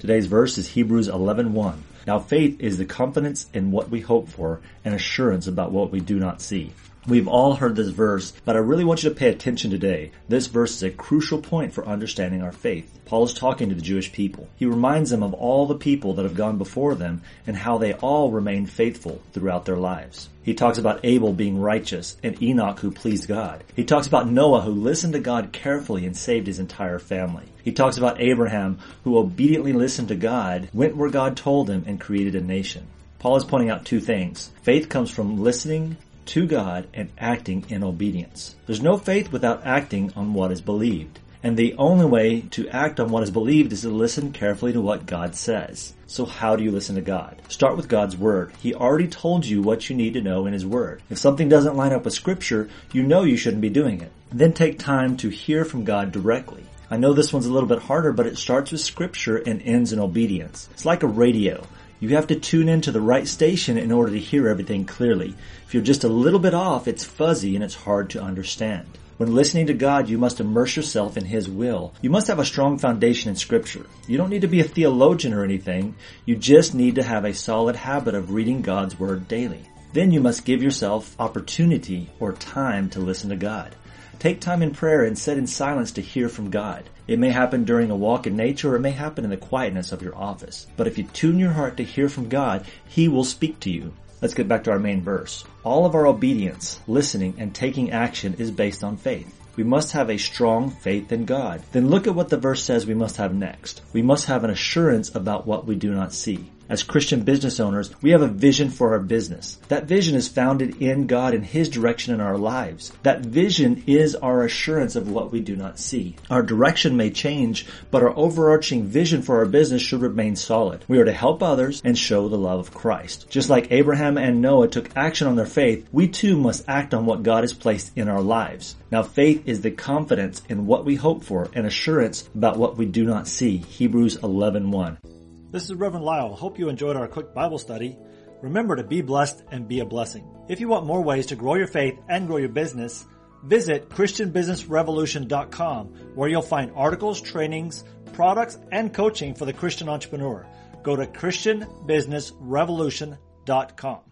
Today's verse is Hebrews 11:1. Now faith is the confidence in what we hope for and assurance about what we do not see. We've all heard this verse, but I really want you to pay attention today. This verse is a crucial point for understanding our faith. Paul is talking to the Jewish people. He reminds them of all the people that have gone before them and how they all remained faithful throughout their lives. He talks about Abel being righteous and Enoch who pleased God. He talks about Noah who listened to God carefully and saved his entire family. He talks about Abraham who obediently listened to God, went where God told him, and created a nation. Paul is pointing out two things. Faith comes from listening to God and acting in obedience. There's no faith without acting on what is believed. And the only way to act on what is believed is to listen carefully to what God says. So how do you listen to God? Start with God's Word. He already told you what you need to know in His Word. If something doesn't line up with Scripture, you know you shouldn't be doing it. Then take time to hear from God directly. I know this one's a little bit harder, but it starts with Scripture and ends in obedience. It's like a radio. You have to tune into the right station in order to hear everything clearly. If you're just a little bit off, it's fuzzy and it's hard to understand. When listening to God, you must immerse yourself in His will. You must have a strong foundation in Scripture. You don't need to be a theologian or anything. You just need to have a solid habit of reading God's Word daily. Then you must give yourself opportunity or time to listen to God. Take time in prayer and sit in silence to hear from God. It may happen during a walk in nature, or it may happen in the quietness of your office. But if you tune your heart to hear from God, He will speak to you. Let's get back to our main verse. All of our obedience, listening, and taking action is based on faith. We must have a strong faith in God. Then look at what the verse says we must have next. We must have an assurance about what we do not see. As Christian business owners, we have a vision for our business. That vision is founded in God and His direction in our lives. That vision is our assurance of what we do not see. Our direction may change, but our overarching vision for our business should remain solid. We are to help others and show the love of Christ. Just like Abraham and Noah took action on their faith, we too must act on what God has placed in our lives. Now faith is the confidence in what we hope for and assurance about what we do not see. Hebrews 11:1. This is Reverend Lyle. Hope you enjoyed our quick Bible study. Remember to be blessed and be a blessing. If you want more ways to grow your faith and grow your business, visit ChristianBusinessRevolution.com, where you'll find articles, trainings, products, and coaching for the Christian entrepreneur. Go to ChristianBusinessRevolution.com.